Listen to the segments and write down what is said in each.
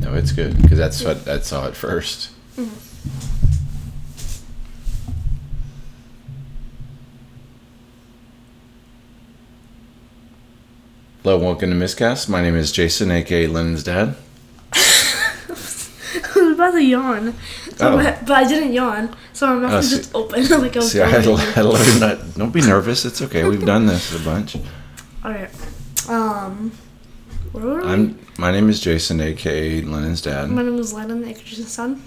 No, it's good because that's what I saw it first. Mm-hmm. Hello, welcome to Miscast. My name is Jason, aka Lennon's dad. I was about to yawn, so but I didn't yawn, so I'm not just open. Like don't be nervous. It's okay. We've done this a bunch. All right. Where were we? My name is Jason, aka Lennon's dad. My name is Lennon, aka Jason's son.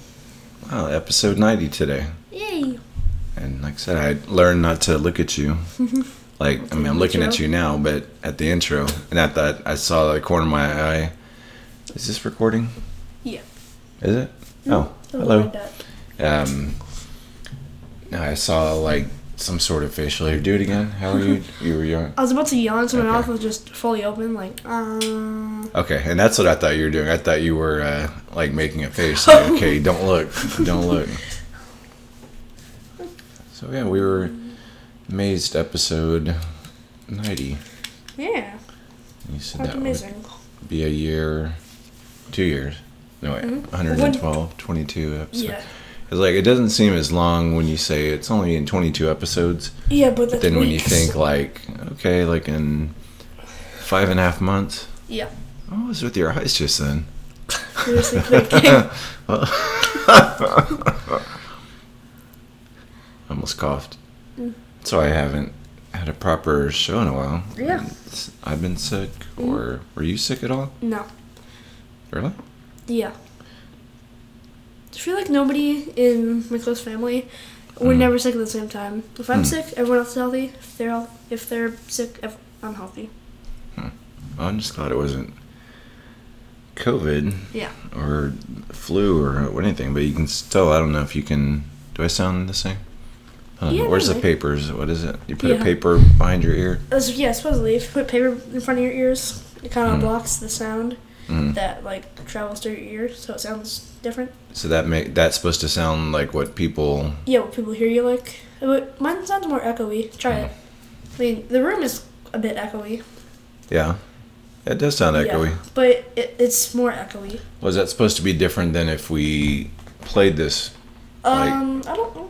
Wow, episode 90 today. Yay! And like I said, I learned not to look at you. Like, I mean, I'm looking at you now, but at the intro, and at that, I saw the corner of my eye. Is this recording? Yeah. Is it? No, oh, hello. I saw, like, some sort of facial hair. Do it again. How are you? You were yawning. I was about to yawn, so my mouth was just fully open, like, Okay, and that's what I thought you were doing. I thought you were, like, making a face. Like, okay, don't look. Don't look. So, yeah, we were... Amazed episode 90. Yeah. You said that's that amazing. Would be a year, 2 years. No, wait, 112, 22 episodes. Yeah. It's like, it doesn't seem as long when you say it's only in 22 episodes. Yeah, but then when you think like, okay, like in 5.5 months. Yeah. What was with your eyes just then? Seriously, clicking. Almost coughed. Mm. So I haven't had a proper show in a while. Yeah. I've been sick, or were you sick at all? No. Really? Yeah. I feel like nobody in my close family, we're never sick at the same time. If I'm sick, everyone else is healthy. If they're sick, I'm healthy. Hmm. Well, I'm just glad it wasn't COVID. Yeah. Or flu or anything, but you can still, I don't know if you can, do I sound the same? Yeah, where's the papers? What is it? You put a paper behind your ear? Yeah, supposedly. If you put paper in front of your ears, it kind of blocks the sound that, like, travels through your ear, so it sounds different. So that's supposed to sound like what people... Yeah, what people hear you like. Mine sounds more echoey. Try it. I mean, the room is a bit echoey. Yeah. It does sound echoey. Yeah, but it's more echoey. Was that supposed to be different than if we played this? I don't know. I don't know.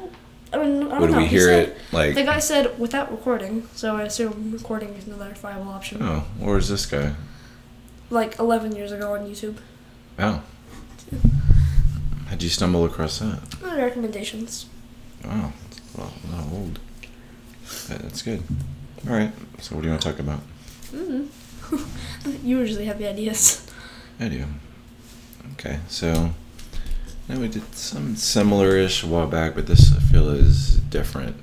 Would we hear it like... The guy said, without recording, so I assume recording is another viable option. Oh, where is this guy? Like 11 years ago on YouTube. Wow. Oh. How'd you stumble across that? My recommendations. Wow. Well, I'm not old. That's good. All right. So what do you want to talk about? You usually have the ideas. I do. Okay, so... No, we did some similar-ish a while back, but this I feel is different.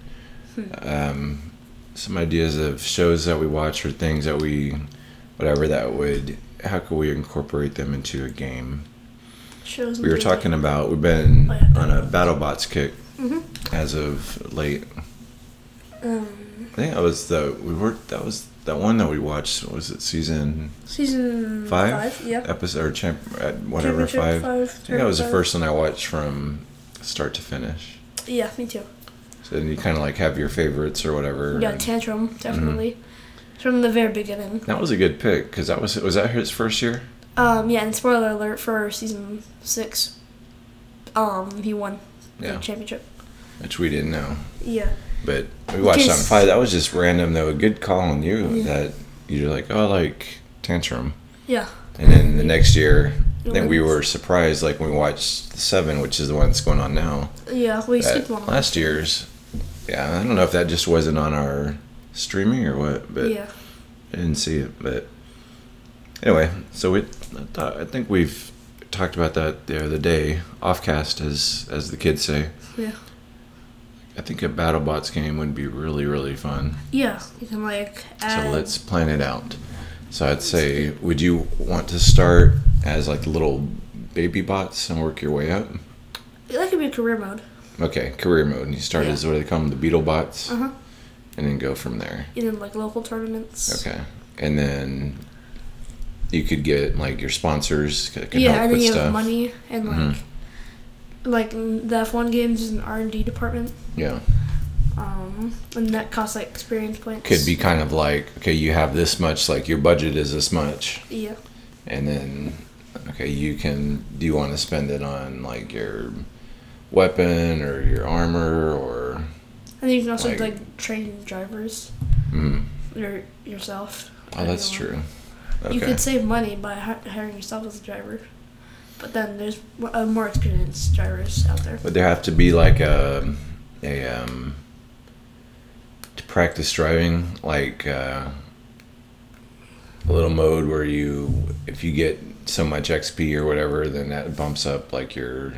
Some ideas of shows that we watch or things that we, whatever that would, how could we incorporate them into a game? Shows we were talking about, we've been on a BattleBots kick as of late. I think that was that one that we watched. What was it, season 5? Yeah. Episode whatever 5. I think that was the first one I watched from start to finish. Yeah, me too. So then you kind of like have your favorites or whatever. Yeah, Tantrum definitely from the very beginning. That was a good pick because that was that his first year. Yeah, and spoiler alert for season 6. He won the championship, which we didn't know. Yeah. But we watched that on 5. That was just random, though. A good call on you that you're like, oh, I like Tantrum. Yeah. And then the next year, I think we were surprised, like, when we watched 7, which is the one that's going on now. Yeah, we skipped one. Last year's, I don't know if that just wasn't on our streaming or what, but I didn't see it. But anyway, so I think we've talked about that the other day, offcast, as the kids say. Yeah. I think a BattleBots game would be really, really fun. Yeah, you can like add... So let's plan it out. So I'd say, would you want to start as like little baby bots and work your way up? That could be career mode. Okay, career mode. And you start as what do they call them, the BattleBots? Uh-huh. And then go from there. And then like local tournaments. Okay. And then you could get like your sponsors. Yeah, and then you have money and like... Like, the F1 games is an R&D department. Yeah. And that costs, like, experience points. Could be kind of like, okay, you have this much, like, your budget is this much. Yeah. And then Okay, you can. Do you want to spend it on like your weapon or your armor or? I think you can also like train drivers. Yourself. Oh, that's true. Okay. You could save money by hiring yourself as a driver, but then there's more experienced drivers out there. Would there have to be like a to practice driving, like a little mode where you, if you get so much XP or whatever, then that bumps up like your,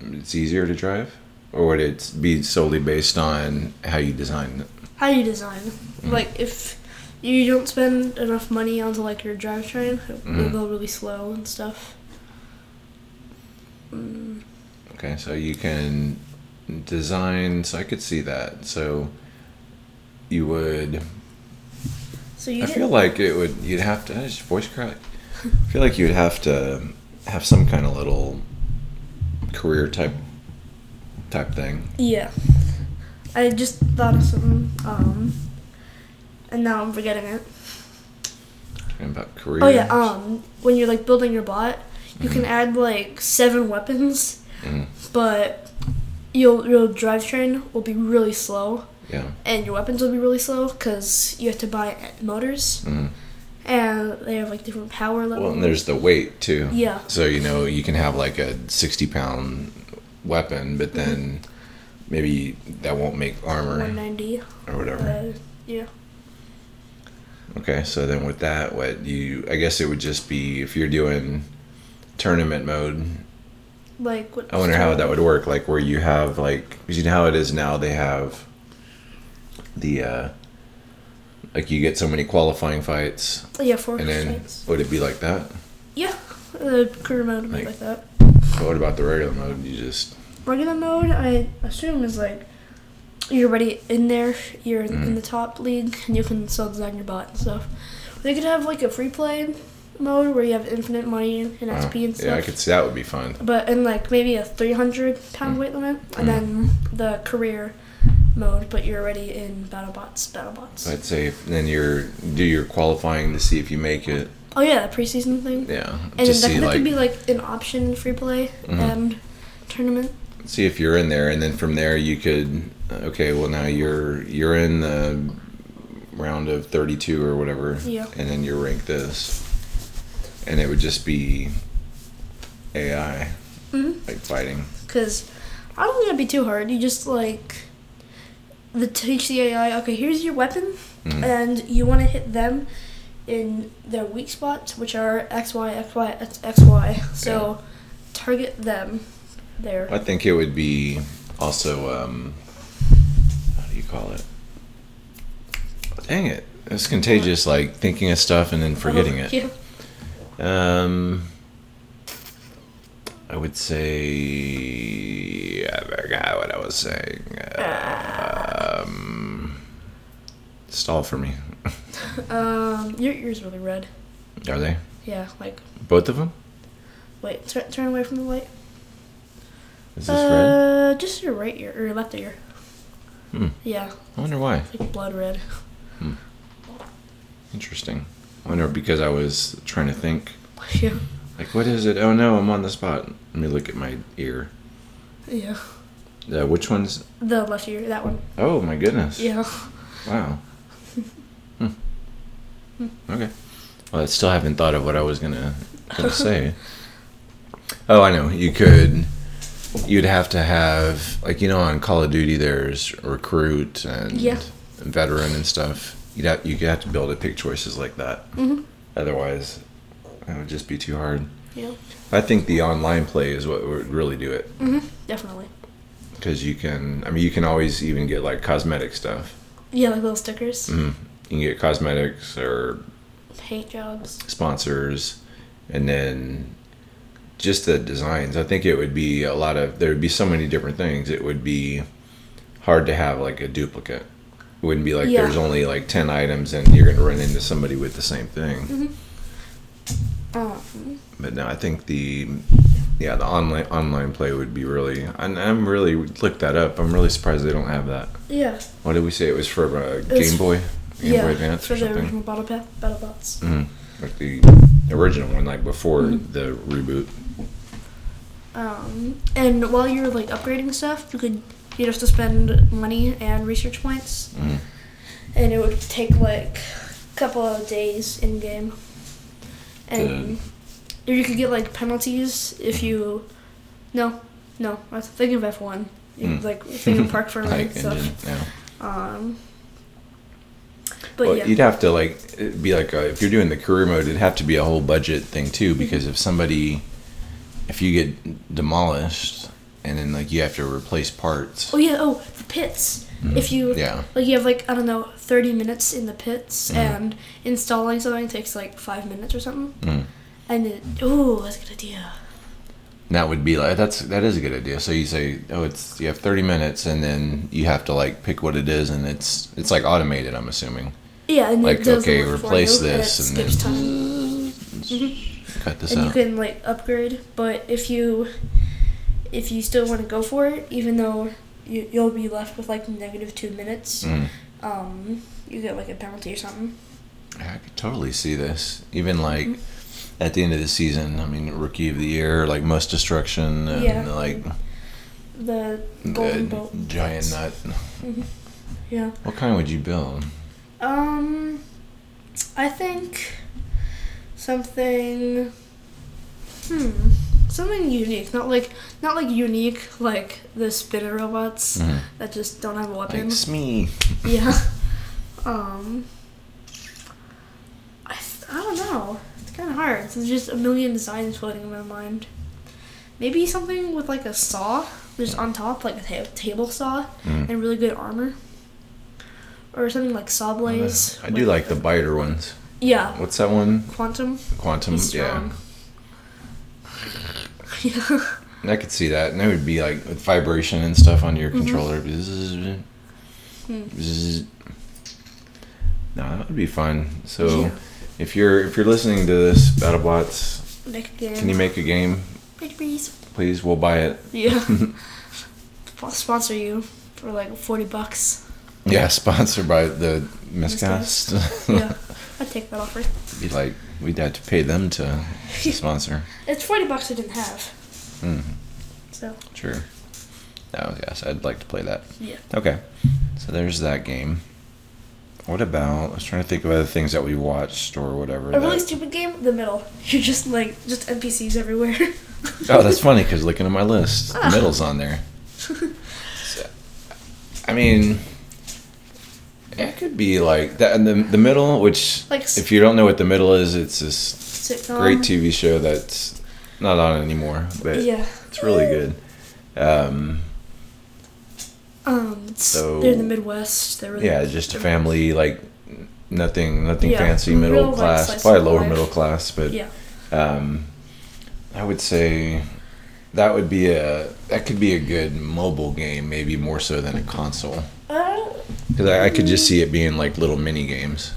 it's easier to drive? Or would it be solely based on how you design it? How you design. Mm-hmm. Like, if you don't spend enough money onto, like, your drivetrain, it'll go really slow and stuff. Okay, so you can design... So I could see that. So you would... So you feel like it would... You'd have to... I just voice cracked. I feel like you'd have to have some kind of little career type thing. Yeah. I just thought of something, and now I'm forgetting it. Talking about careers. Oh, yeah, when you're, like, building your bot, you can add, like, 7 weapons, but your drivetrain will be really slow. Yeah. And your weapons will be really slow, because you have to buy motors, and they have, like, different power levels. Well, and there's the weight, too. Yeah. So, you know, you can have, like, a 60-pound weapon, but then... Maybe that won't make armor. 190. Or whatever. Yeah. Okay, so then with that, I guess it would just be if you're doing tournament mode. Like what? I wonder how that would work, like where you have, like, because you know how it is now, they have the, like you get so many qualifying fights. Yeah, 4 and then fights. Would it be like that? Yeah, the career mode would be like that. But what about the regular mode? You just... Regular mode, I assume, is like you're already in there, you're in the top league, and you can still design your bot and stuff. They could have like a free play mode where you have infinite money and XP and stuff. Yeah, I could see that would be fun. But in like maybe a 300-pound weight limit, and then the career mode, but you're already in BattleBots. I'd say then do your qualifying to see if you make it. Oh, yeah, the preseason thing. Yeah. And that could be like an option free play and tournament. See if you're in there, and then from there you could, now you're in the round of 32 or whatever, yeah. And then you're ranked this, and it would just be AI, like fighting. Because I don't think that'd be too hard. You just teach the AI, okay, here's your weapon, and you want to hit them in their weak spots, which are XY. So target them. There. I think it would be also, how do you call it? Dang it. It's contagious, like thinking of stuff and then forgetting it. Yeah. I would say, I forgot what I was saying. Stall for me. Your ears really red. Are they? Yeah, like. Both of them? Wait, turn away from the light. Is this red? Just your right ear, or your left ear. Yeah. I wonder why. It's like blood red. Interesting. I wonder because I was trying to think. Yeah. Like, what is it? Oh, no, I'm on the spot. Let me look at my ear. Yeah. Which one's? The left ear, that one. Oh, my goodness. Yeah. Wow. Okay. Well, I still haven't thought of what I was going to say. Oh, I know. You could... You'd have to have, like, you know, on Call of Duty, there's recruit and veteran and stuff. You'd have to be able to pick choices like that. Mm-hmm. Otherwise, it would just be too hard. Yeah. I think the online play is what would really do it. Mm-hmm. Definitely. Because you can always even get, like, cosmetic stuff. Yeah, like little stickers. Mm-hmm. You can get cosmetics or... paint jobs. Sponsors. And then... just the designs. I think it would be there would be so many different things. It would be hard to have like a duplicate. It wouldn't be like there's only like 10 items and you're going to run into somebody with the same thing. Mm-hmm. But no, I think the online play would be really, I'm really looked that up. I'm really surprised they don't have that. Yeah. What did we say? It was for Game Boy Advance for or something? For the original BattleBots. Mm-hmm. Like the original one, like before the reboot. And while you're like upgrading stuff, you'd have to spend money and research points, and it would take like a couple of days in game. And you could get like penalties if you. No, I was thinking of F1. You could, like think of park for and stuff. Yeah. But well, yeah. You'd have to like be like if you're doing the career mode, it'd have to be a whole budget thing too, because if you get demolished and then like you have to replace parts. Oh yeah. Oh, the pits. Mm-hmm. If you like you have like 30 minutes in the pits, and installing something takes like 5 minutes or something. And that's a good idea. That would be like that is a good idea. So you say, you have 30 minutes, and then you have to like pick what it is, and it's like automated. I'm assuming. Yeah. And like replace this, and it skips then cut this out. And you can like upgrade, but if you still want to go for it, even though you'll be left with like negative 2 minutes, you get like a penalty or something. I could totally see this, even like. At the end of the season, I mean, Rookie of the Year, like most destruction, and like the golden bolt, giant nut. Mm-hmm. Yeah. What kind would you build? I think something unique. Not like unique like the spinner robots that just don't have a weapon. Like Smee. Yeah. I don't know. Kind of hard. There's just a million designs floating in my mind. Maybe something with like a saw just on top, like a table saw, and really good armor, or something like saw blades. I do like the biter ones. Yeah. What's that one? Quantum. He's strong. Yeah. I could see that, and it would be like with vibration and stuff on your controller. No, that would be fun. So. Yeah. If you're listening to this, BattleBots, can you make a game? Please, we'll buy it. Yeah. I'll sponsor you for like $40. Yeah, sponsored by the Miscast. Yeah, I'd take that offer. Be like, we'd have to pay them to sponsor. It's $40 I didn't have. So. Sure. Oh yes, I'd like to play that. Yeah. Okay, so there's that game. What about? I was trying to think of other things that we watched or whatever. A really stupid game, The Middle. You're just NPCs everywhere. Oh, that's funny because looking at my list, The Middle's on there. So, I mean, it could be like that. And the Middle, which if you don't know what The Middle is, it's this sitcom. Great TV show that's not on anymore, but it's really good. They're in the Midwest. They're really just a family, like nothing fancy, middle class, probably lower middle class, but I would say that would be a good mobile game, maybe more so than a console. Because I could just see it being like little mini games.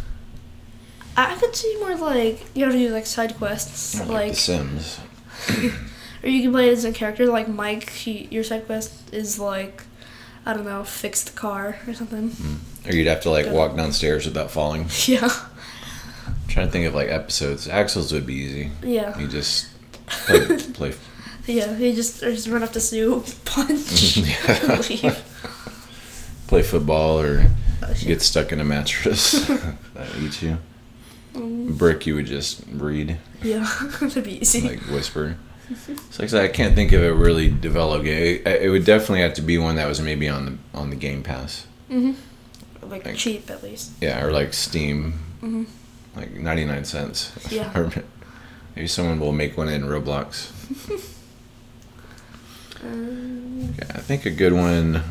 I could see more like you have to do like side quests, like The Sims, or you can play as a character like Mike. Your side quest is like. I don't know, fix the car or something. Or you'd have to walk downstairs without falling. Yeah. I'm trying to think of like episodes. Axles would be easy. Yeah. You just play. Yeah, you just run up to Sue, punch, and leave. Play football or get stuck in a mattress. That eats you. Brick, you would just read. Yeah, that'd be easy. Like whisper. So like I can't think of a really developed game. It would definitely have to be one that was maybe on the Game Pass. Like cheap at least. Yeah, or like Steam. Like 99 cents. Yeah. Or maybe someone will make one in Roblox. I think a good one.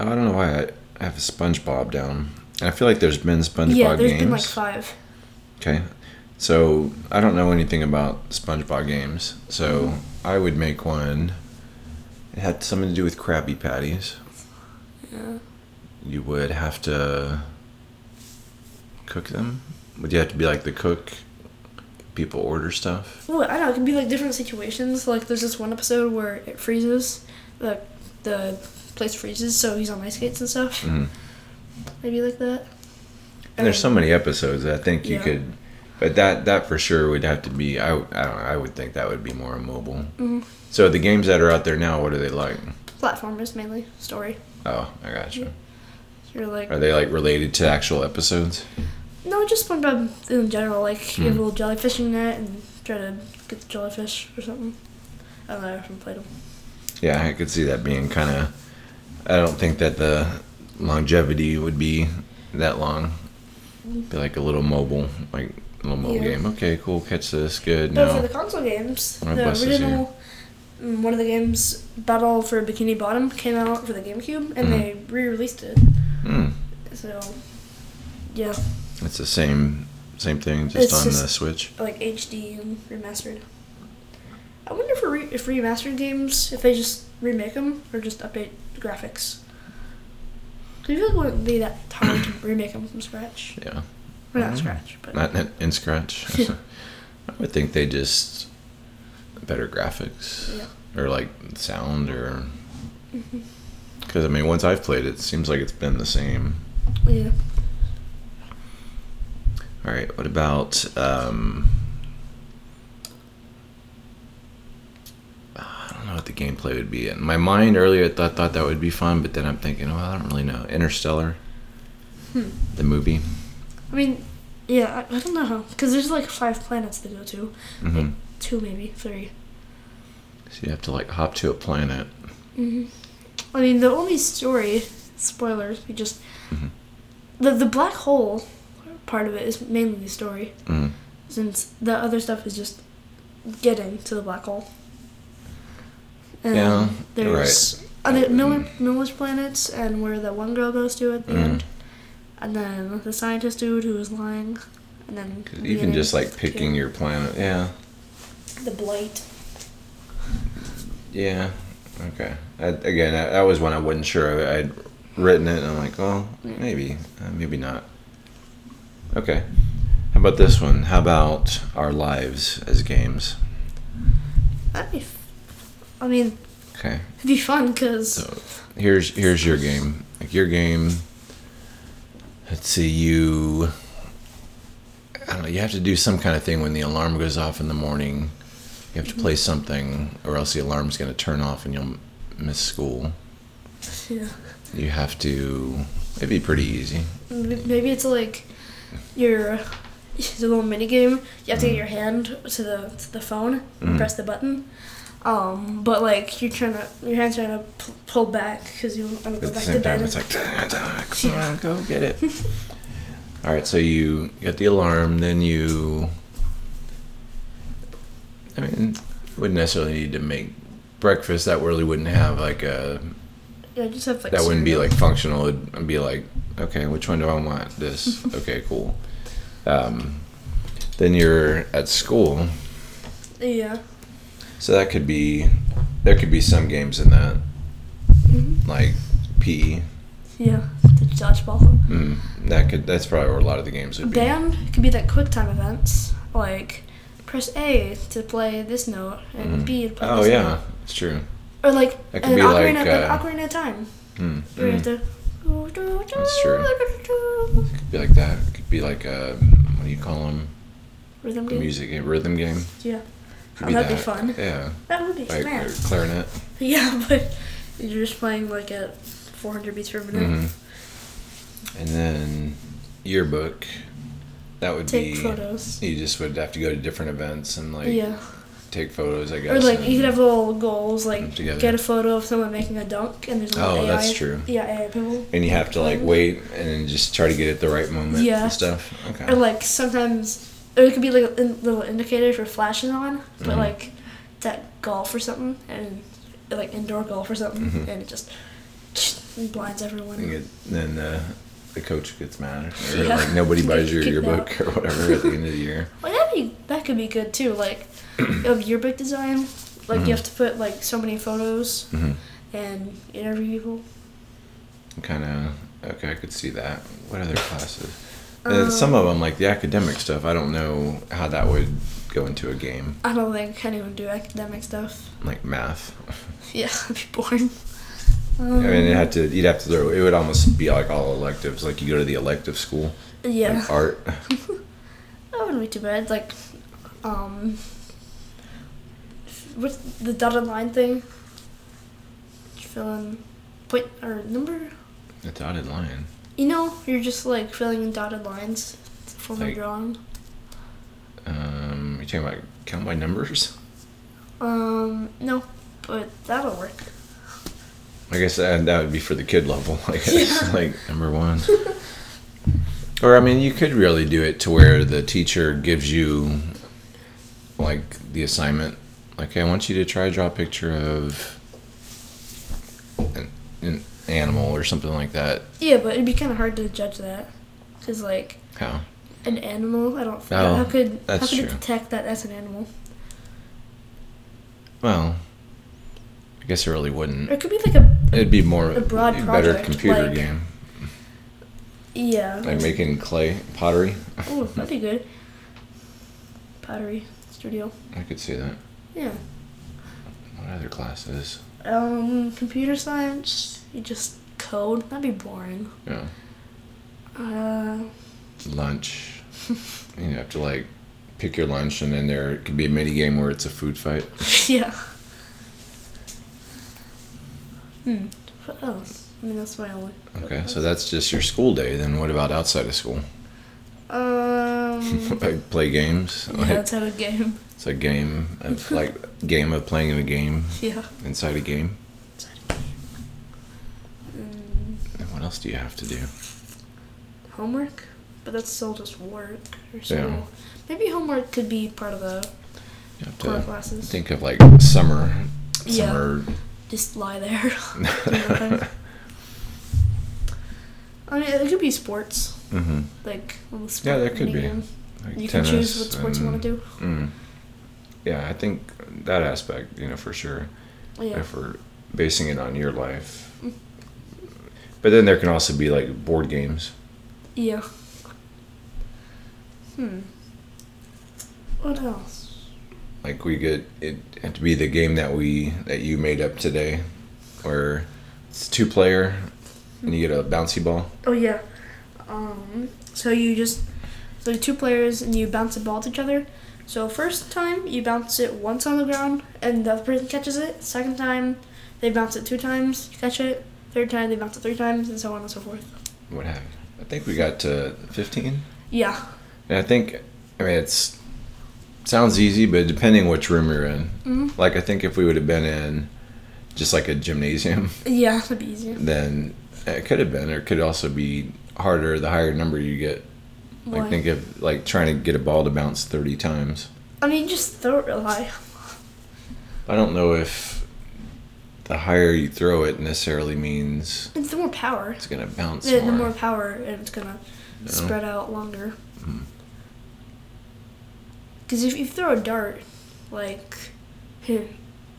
Oh, I don't know why I have a SpongeBob down. And I feel like there's been SpongeBob games. Yeah, there's been like 5. Okay. So, I don't know anything about SpongeBob games, so I would make one. It had something to do with Krabby Patties. Yeah. You would have to cook them? Would you have to be like the cook? People order stuff? Well, I don't know. It could be like different situations. Like, there's this one episode where it freezes. The place freezes, so he's on ice skates and stuff. Maybe like that. And there's so many episodes that I think you could... But that for sure would have to be, I would think that would be more mobile. Mm-hmm. So the games that are out there now, what are they like? Platformers mainly, story. Oh, I gotcha. Yeah. So are they like related to actual episodes? No, just SpongeBob in general. Like you have a little jellyfish in that and try to get the jellyfish or something. I don't know, I haven't played them. Yeah, I could see that being kind of. I don't think that the longevity would be that long. It'd be like a little mobile, like. Little mobile game. Okay, cool. Catch this. Good. But for the console games, the original one of the games, Battle for Bikini Bottom, came out for the GameCube, and they re-released it. Mm. So, yeah. It's the same thing, just on the Switch. Like HD and remastered. I wonder if remastered games, if they just remake them or just update the graphics. Do you feel like it wouldn't be that hard to remake them from scratch? Yeah. Well, not Scratch, but... Not in Scratch. I would think they just... Better graphics. Yeah. Or, like, sound or... Because, I mean, once I've played it, it seems like it's been the same. Yeah. All right, what about... I don't know what the gameplay would be. In my mind earlier, I thought that would be fun, but then I'm thinking, I don't really know. Interstellar? The movie? I mean, yeah, I don't know how. Because there's, like, 5 planets to go to. Mm-hmm. Like 2, maybe, 3. So you have to, like, hop to a planet. Mm-hmm. I mean, the only story, spoilers, we just... Mm-hmm. The black hole part of it is mainly the story. Mm-hmm. Since the other stuff is just getting to the black hole. And yeah, there's other Miller's planets and where that one girl goes to at the end. And then the scientist dude who was lying. And then even just like picking your planet. Yeah. The blight. Yeah. Okay. That was one I wasn't sure of. I'd written it and I'm like, maybe not. Okay. How about this one? How about our lives as games? That'd be okay. It'd be fun because... So here's your game. Like your game... Let's see, I don't know, you have to do some kind of thing when the alarm goes off in the morning. You have to play something, or else the alarm's going to turn off and you'll miss school. Yeah. You have to, it'd be pretty easy. Maybe it's like the little mini game. You have to get your hand to the phone and press the button. But like your hand's trying to pull back because you want to go back to bed. It's like, come on, go get it. All right, so you get the alarm, then you wouldn't necessarily need to make breakfast. That really wouldn't have like a. Yeah, just have like. That wouldn't be like functional. It'd be like, okay, which one do I want? This. Okay, cool. Then you're at school. Yeah. So that could be, there could be some games in that, like PE. Yeah, the dodgeball. That's probably where a lot of the games would be. Band could be like quick time events, like press A to play this note and B to play this note. Oh yeah, it's true. Or like an Ocarina of Time. Where you have to. That's true. It could be like that. It could be like what do you call them? Rhythm game. Rhythm game. Yeah. That'd be fun. Yeah. That would be like clarinet. Yeah, but you're just playing like at 400 beats per minute. Mm-hmm. And then yearbook. That would take photos. You just would have to go to different events and like take photos, I guess. Or like you could have little goals, like get a photo of someone making a dunk and there's like AI. Oh, that's true. Yeah, AI people. And you have to like wait and just try to get at the right moment and stuff. Okay. Or like sometimes. Or it could be like a little indicator for flashes on, but like that golf or something, and like indoor golf or something, and it just blinds everyone. And then the coach gets mad, or like nobody buys your yearbook or whatever at the end of the year. Well, that could be good too. Like of yearbook design, like you have to put like so many photos and interview people. Kind of I could see that. What other classes? Some of them, like the academic stuff, I don't know how that would go into a game. I don't think anyone do academic stuff. Like math. Yeah, that'd be boring. I mean, you'd have to throw. It would almost be like all electives. Like you go to the elective school. Yeah. Like art. love in VTuber. It's like, what's the dotted line thing? Fill in point or number. A dotted line. You know, you're just like filling in dotted lines from a drawing. You're talking about count by numbers? No, but that'll work. I guess that would be for the kid level, I guess, yeah. Like number one. Or, I mean, you could really do it to where the teacher gives you, like, the assignment. Like, I want you to try to draw a picture of an animal or something like that. Yeah, but it'd be kind of hard to judge that. Because, like, how? An animal? I don't think. Oh, how could it detect that that's an animal? Well, I guess it really wouldn't. Or it could be like it'd be more a broad project, better computer like, game. Yeah. Like making clay pottery. Oh, that'd be good. Pottery studio. I could see that. Yeah. What other classes? Computer science. You just code. That'd be boring. Yeah. Lunch. You have to like pick your lunch, and then there could be a mini game where it's a food fight. Yeah. What else? I mean, that's my only. Okay, so that's just your school day. Then what about outside of school? Like play games. Yeah, like, outside of game. It's a game of like game of playing a game. Yeah. Inside a game. Inside a game. And what else do you have to do? Homework. But that's still just work or school. Yeah. Maybe homework could be part of the core classes. Think of like summer. Yeah. Just lie there. I mean, it could be sports. Mm-hmm. Like sport that could be. Like you can choose what sports you want to do. Mm. Yeah, I think that aspect, for sure. Yeah. If we're basing it on your life. Mm. But then there can also be like board games. Yeah. What else? Like we get it had to be the game that you made up today, where it's 2-player, and you get a bouncy ball. Oh yeah, so you just like 2 players and you bounce a ball to each other. So first time you bounce it once on the ground and the other person catches it. Second time they bounce it 2 times, you catch it. Third time they bounce it 3 times, and so on and so forth. What happened? I think we got to 15. Yeah. And I think, it sounds easy, but depending which room you're in. Mm-hmm. Like, I think if we would have been in just like a gymnasium. Yeah, that'd be easier. Then it could have been, or it could also be harder the higher number you get. Like, think of like trying to get a ball to bounce 30 times. I mean, just throw it real high. I don't know if the higher you throw it necessarily means. It's the more power. It's going to bounce more. The more power, and it's going to spread out longer. Mm-hmm. Because if you throw a dart, like, here,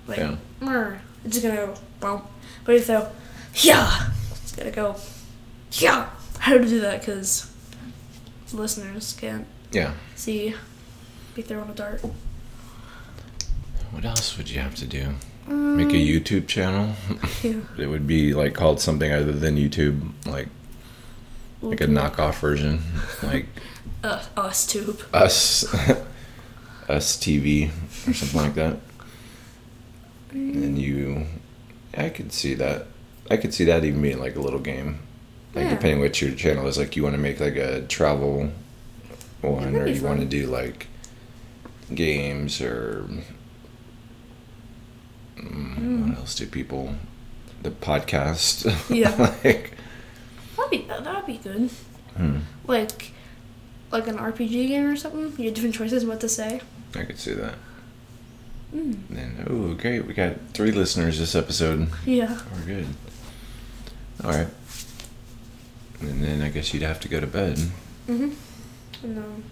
like, it's just going to go, bump. But if you throw, it's going to go, How to do that, because listeners can't see me throwing a dart. What else would you have to do? Make a YouTube channel? Yeah. It would be, like, called something other than YouTube, like a knockoff version. Like, Us Tube. Us TV or something like that. And I could see that. I could see that even being like a little game. Like depending on what your channel is, like you want to make like a travel one, or you want to do like games or what else do people? The podcast. Yeah. Like, that'd be good. Like an RPG game or something. You have different choices what to say. I could see that. Then, great. We got 3 listeners this episode. Yeah. We're good. All right. And then I guess you'd have to go to bed. No. And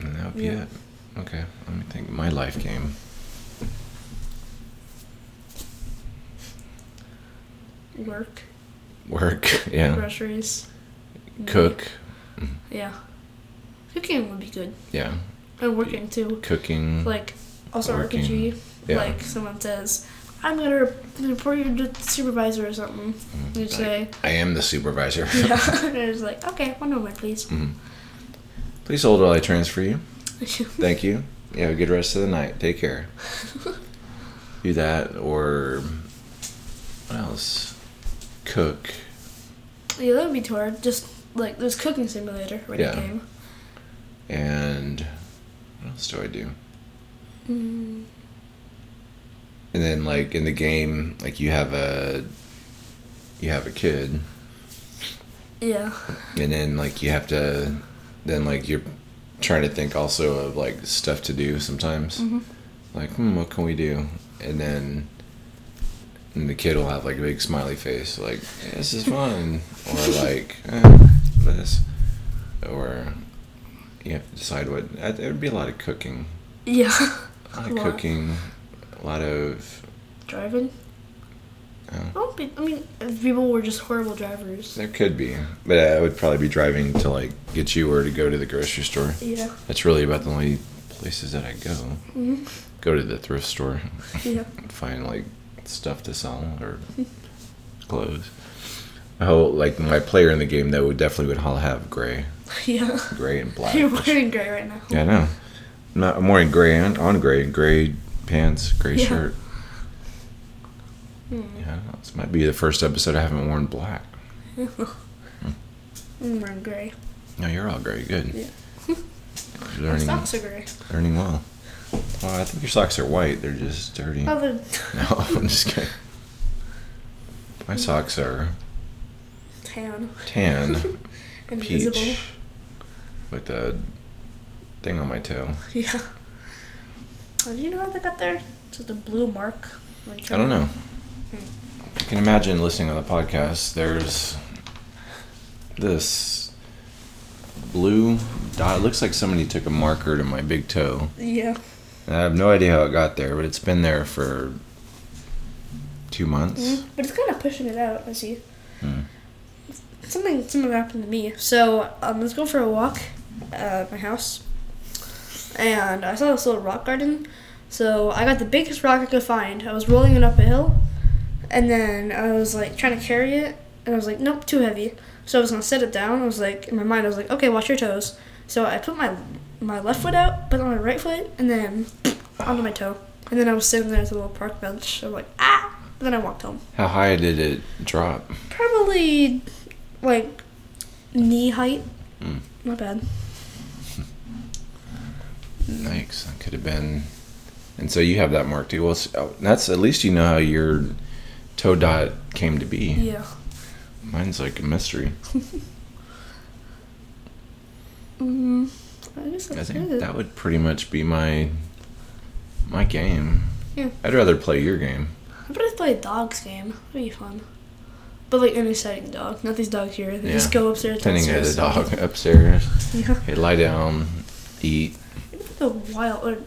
that would be it. Okay. Let me think. My life game. Work. Yeah. Groceries. Cook. Yeah. Cooking would be good. Yeah. And working too. Cooking. Like, also RPG. Yeah. Like, someone says, I'm going to report you to the supervisor or something. You say, I am the supervisor. Yeah. And it's like, okay, 1 moment, please. Please hold while I transfer you. Thank you. You have a good rest of the night. Take care. Do that, or what else? Cook. Yeah, that would be hard. Just like there's cooking simulator right in the game. And what else do I do? Mm. And then, like in the game, like you have a kid. Yeah. And then, like you have to, then like you're trying to think also of like stuff to do sometimes. Mm-hmm. Like, what can we do? And then, the kid will have like a big smiley face, like this is fun, or like this, or you have to decide what. There would be a lot of cooking. Yeah. A lot of cooking. A lot of driving. I mean, if people were just horrible drivers. There could be, but I would probably be driving to like get you or to go to the grocery store. Yeah. That's really about the only places that I go. Mm-hmm. Go to the thrift store. Yeah. Find like stuff to sell or clothes. Oh, like my player in the game though would definitely have gray. Yeah. Gray and black. You're wearing gray right now. Yeah, I know. I'm wearing gray on gray. Gray pants, gray shirt. Mm. Yeah, this might be the first episode I haven't worn black. I'm wearing gray. No, you're all gray. Good. Yeah. My socks are gray. Learning well. Well, I think your socks are white. They're just dirty. Oh, no, I'm just kidding. My socks are... Tan. Invisible. Peach. With a thing on my toe. Yeah. Oh, do you know how they got there? It's just a blue mark. Like, I don't know. You can imagine listening on the podcast, there's this blue dot. It looks like somebody took a marker to my big toe. Yeah. And I have no idea how it got there, but it's been there for 2 months. Mm-hmm. But it's kind of pushing it out, I see. Mm. Something happened to me. So I was going for a walk at my house, and I saw this little rock garden. So I got the biggest rock I could find. I was rolling it up a hill, and then I was like trying to carry it, and I was like, nope, too heavy. So I was gonna set it down. I was like, in my mind, I was like, okay, watch your toes. So I put my left foot out, put on my right foot, and then onto my toe. And then I was sitting there at the little park bench. I was like, ah! And then I walked home. How high did it drop? Probably like knee height. Mm. Not bad. Yikes! That could have been. And so you have that mark too. Well, that's at least you know how your toe dot came to be. Yeah. Mine's like a mystery. I think that would pretty much be my game. Yeah. I'd rather play your game. I'd rather play a dog's game. That'd be fun. But like an exciting dog, not these dogs here. They just go upstairs. Depending on the dog upstairs. Yeah. Hey, lie down, eat. The wild. Or,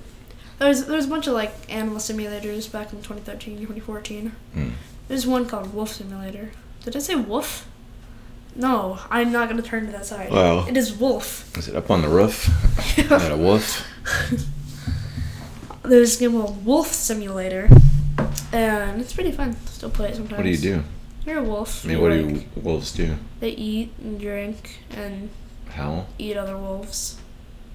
There's a bunch of, like, animal simulators back in 2013, 2014. Mm. There's one called Wolf Simulator. Did I say wolf? No, I'm not going to turn to that side. Wow. It is wolf. Is it up on the roof? Is that a wolf? There's a game called Wolf Simulator, and it's pretty fun. Still play it sometimes. What do you do? You're a wolf. I mean, what do wolves do? They eat and drink and eat other wolves.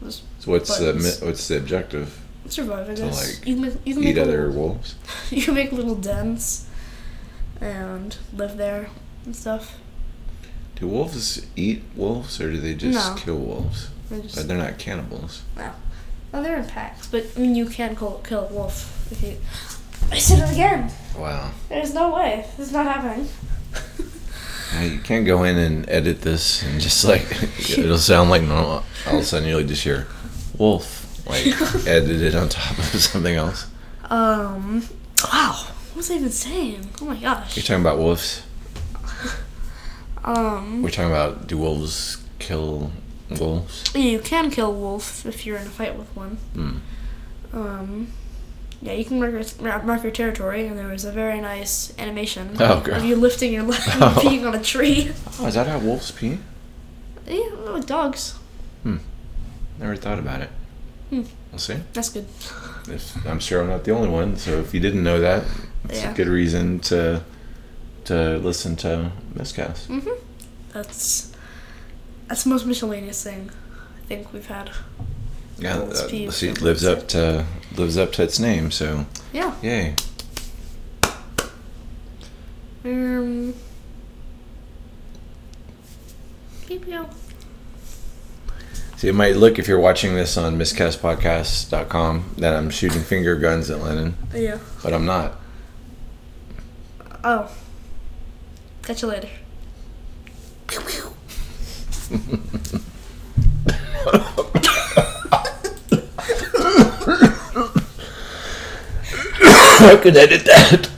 There's what's the objective? Survive, I guess. Like you can eat other wolves. You can make little dens and live there and stuff. Do wolves eat wolves, or do they just kill wolves? But they're not cannibals. No. No, they're in packs. But, I mean, you can kill a wolf if you... I said it again! Wow. There's no way. This is not happening. Now, you can't go in and edit this and just, like... it'll sound like normal. All of a sudden, you'll just hear, wolf. Like, edited on top of something else. Wow. What was I even saying? Oh my gosh. You're talking about wolves? We're talking about, do wolves kill wolves? Yeah, you can kill wolves if you're in a fight with one. Mm. Yeah, you can mark your territory, and there was a very nice animation of you lifting your leg and peeing on a tree. Oh, is that how wolves pee? Yeah, with dogs. Hmm. Never thought about it. Hmm. We'll see. That's good. I'm sure I'm not the only one, so if you didn't know that, it's a good reason to listen to Miscast. Mm-hmm. That's the most miscellaneous thing I think we've had. Yeah, see, it lives up to its name, so yeah, yay. Maybe I'll. See, it might look, if you're watching this on miscastpodcast.com, that I'm shooting finger guns at Lennon. Yeah. But I'm not. Oh. Catch you later. I could edit that.